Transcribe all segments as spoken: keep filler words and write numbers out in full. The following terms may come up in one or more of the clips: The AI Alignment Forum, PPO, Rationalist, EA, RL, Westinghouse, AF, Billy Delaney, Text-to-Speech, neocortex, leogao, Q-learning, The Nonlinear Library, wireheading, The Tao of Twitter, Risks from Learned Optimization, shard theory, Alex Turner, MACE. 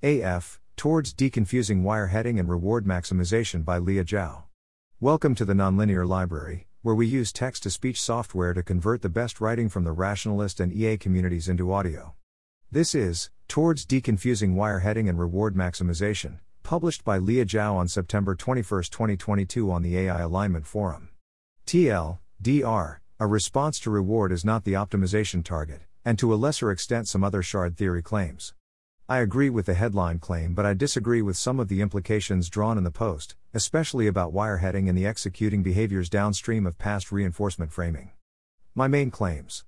A F, Towards Deconfusing Wireheading and Reward Maximization by leogao. Welcome to the Nonlinear Library, where we use text-to-speech software to convert the best writing from the Rationalist and E A communities into audio. This is, Towards Deconfusing Wireheading and Reward Maximization, published by leogao on September twenty-first, twenty twenty-two on the A I Alignment Forum. T L D R, a response to reward is not the optimization target, and to a lesser extent some other shard theory claims. I agree with the headline claim, but I disagree with some of the implications drawn in the post, especially about wireheading and the executing behaviors downstream of past reinforcement framing. My main claims.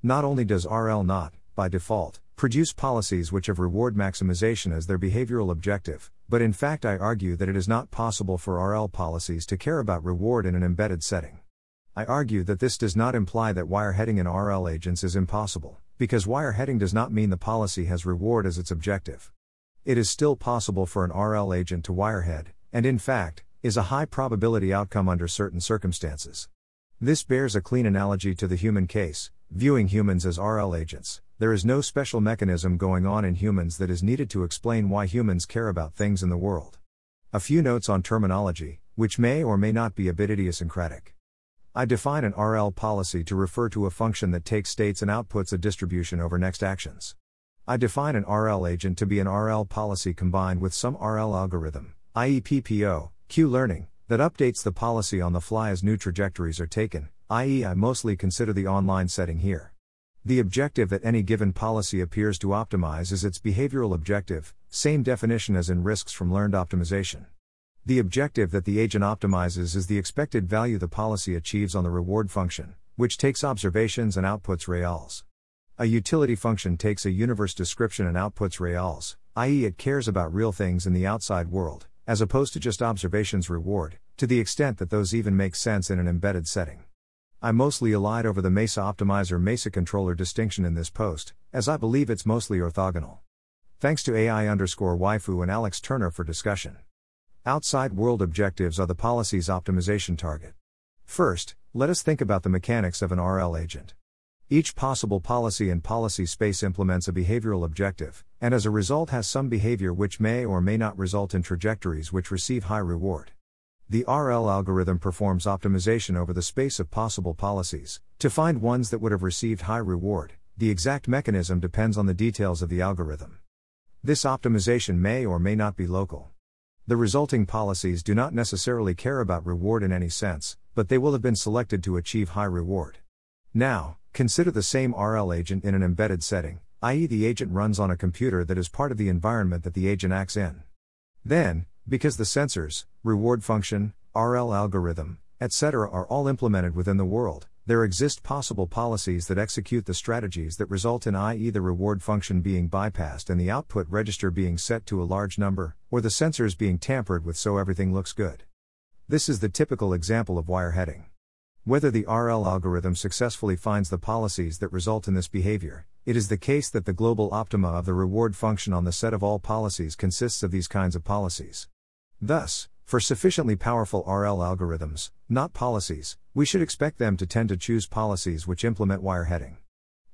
Not only does R L not, by default, produce policies which have reward maximization as their behavioral objective, but in fact I argue that it is not possible for R L policies to care about reward in an embedded setting. I argue that this does not imply that wireheading in R L agents is impossible, because wireheading does not mean the policy has reward as its objective. It is still possible for an R L agent to wirehead, and in fact, is a high probability outcome under certain circumstances. This bears a clean analogy to the human case, viewing humans as R L agents. There is no special mechanism going on in humans that is needed to explain why humans care about things in the world. A few notes on terminology, which may or may not be a bit idiosyncratic. I define an R L policy to refer to a function that takes states and outputs a distribution over next actions. I define an R L agent to be an R L policy combined with some R L algorithm, that is P P O, Q-learning, that updates the policy on the fly as new trajectories are taken, that is I mostly consider the online setting here. The objective that any given policy appears to optimize is its behavioral objective, same definition as in Risks from Learned Optimization. The objective that the agent optimizes is the expected value the policy achieves on the reward function, which takes observations and outputs reals. A utility function takes a universe description and outputs reals, that is it cares about real things in the outside world, as opposed to just observations reward, to the extent that those even make sense in an embedded setting. I mostly allied over the MESA optimizer-MESA controller distinction in this post, as I believe it's mostly orthogonal. Thanks to A I underscore waifu and Alex Turner for discussion. Outside world objectives are the policy's optimization target. First, let us think about the mechanics of an R L agent. Each possible policy in policy space implements a behavioral objective, and as a result has some behavior which may or may not result in trajectories which receive high reward. The R L algorithm performs optimization over the space of possible policies, to find ones that would have received high reward. The exact mechanism depends on the details of the algorithm. This optimization may or may not be local. The resulting policies do not necessarily care about reward in any sense, but they will have been selected to achieve high reward. Now, consider the same R L agent in an embedded setting, that is the agent runs on a computer that is part of the environment that the agent acts in. Then, because the sensors, reward function, R L algorithm, et cetera are all implemented within the world, there exist possible policies that execute the strategies that result in that is the reward function being bypassed and the output register being set to a large number, or the sensors being tampered with so everything looks good. This is the typical example of wireheading. Whether the R L algorithm successfully finds the policies that result in this behavior, it is the case that the global optima of the reward function on the set of all policies consists of these kinds of policies. Thus, for sufficiently powerful R L algorithms, not policies, we should expect them to tend to choose policies which implement wireheading.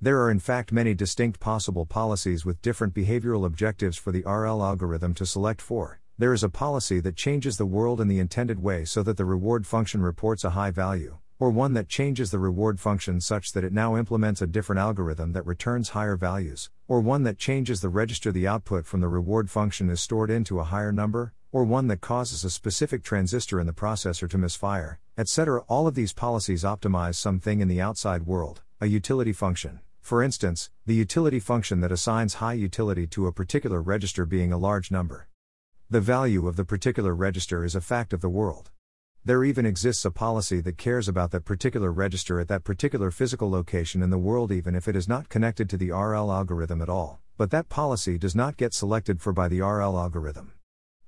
There are in fact many distinct possible policies with different behavioral objectives for the R L algorithm to select for. There is a policy that changes the world in the intended way so that the reward function reports a high value, or one that changes the reward function such that it now implements a different algorithm that returns higher values, or one that changes the register the output from the reward function is stored into a higher number, or one that causes a specific transistor in the processor to misfire, et cetera. All of these policies optimize something in the outside world, a utility function. For instance, the utility function that assigns high utility to a particular register being a large number. The value of the particular register is a fact of the world. There even exists a policy that cares about that particular register at that particular physical location in the world even if it is not connected to the R L algorithm at all, but that policy does not get selected for by the R L algorithm.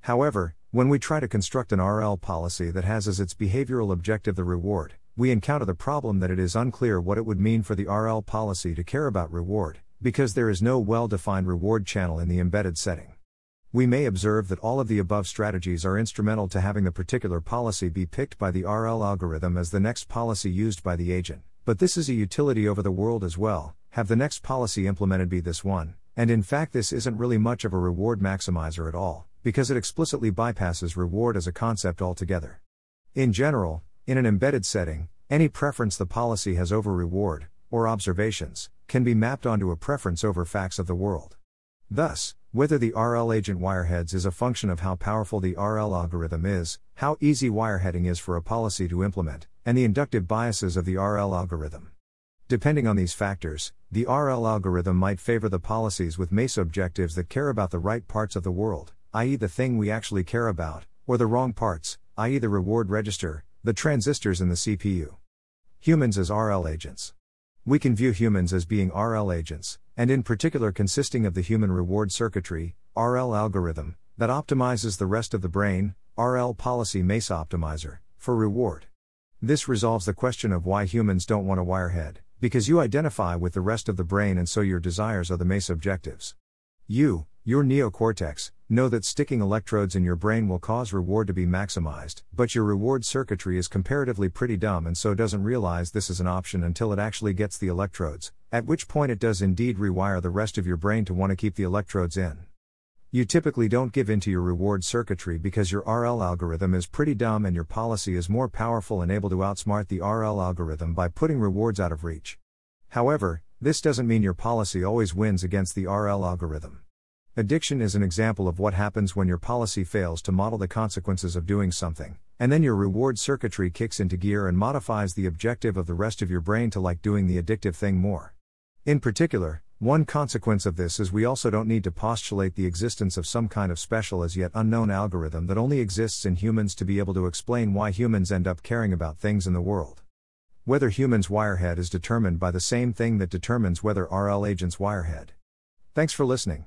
However, when we try to construct an R L policy that has as its behavioral objective the reward, we encounter the problem that it is unclear what it would mean for the R L policy to care about reward, because there is no well-defined reward channel in the embedded setting. We may observe that all of the above strategies are instrumental to having the particular policy be picked by the R L algorithm as the next policy used by the agent, but this is a utility over the world as well. Have the next policy implemented be this one, And in fact this isn't really much of a reward maximizer at all, because it explicitly bypasses reward as a concept altogether. In general, in an embedded setting, any preference the policy has over reward, or observations, can be mapped onto a preference over facts of the world. Thus, whether the R L agent wireheads is a function of how powerful the R L algorithm is, how easy wireheading is for a policy to implement, and the inductive biases of the R L algorithm. Depending on these factors, the R L algorithm might favor the policies with M A C E objectives that care about the right parts of the world, that is the thing we actually care about, or the wrong parts, that is the reward register, the transistors in the C P U. Humans as R L agents. We can view humans as being R L agents, and in particular consisting of the human reward circuitry, R L algorithm, that optimizes the rest of the brain, R L policy M A C E optimizer, for reward. This resolves the question of why humans don't want a wirehead, because you identify with the rest of the brain and so your desires are the M A C E objectives. You, your neocortex, know that sticking electrodes in your brain will cause reward to be maximized, but your reward circuitry is comparatively pretty dumb and so doesn't realize this is an option until it actually gets the electrodes, at which point it does indeed rewire the rest of your brain to want to keep the electrodes in. You typically don't give into your reward circuitry because your R L algorithm is pretty dumb and your policy is more powerful and able to outsmart the R L algorithm by putting rewards out of reach. However, this doesn't mean your policy always wins against the R L algorithm. Addiction is an example of what happens when your policy fails to model the consequences of doing something, and then your reward circuitry kicks into gear and modifies the objective of the rest of your brain to like doing the addictive thing more. In particular, one consequence of this is we also don't need to postulate the existence of some kind of special as yet unknown algorithm that only exists in humans to be able to explain why humans end up caring about things in the world. Whether humans wirehead is determined by the same thing that determines whether R L agents wirehead. Thanks for listening.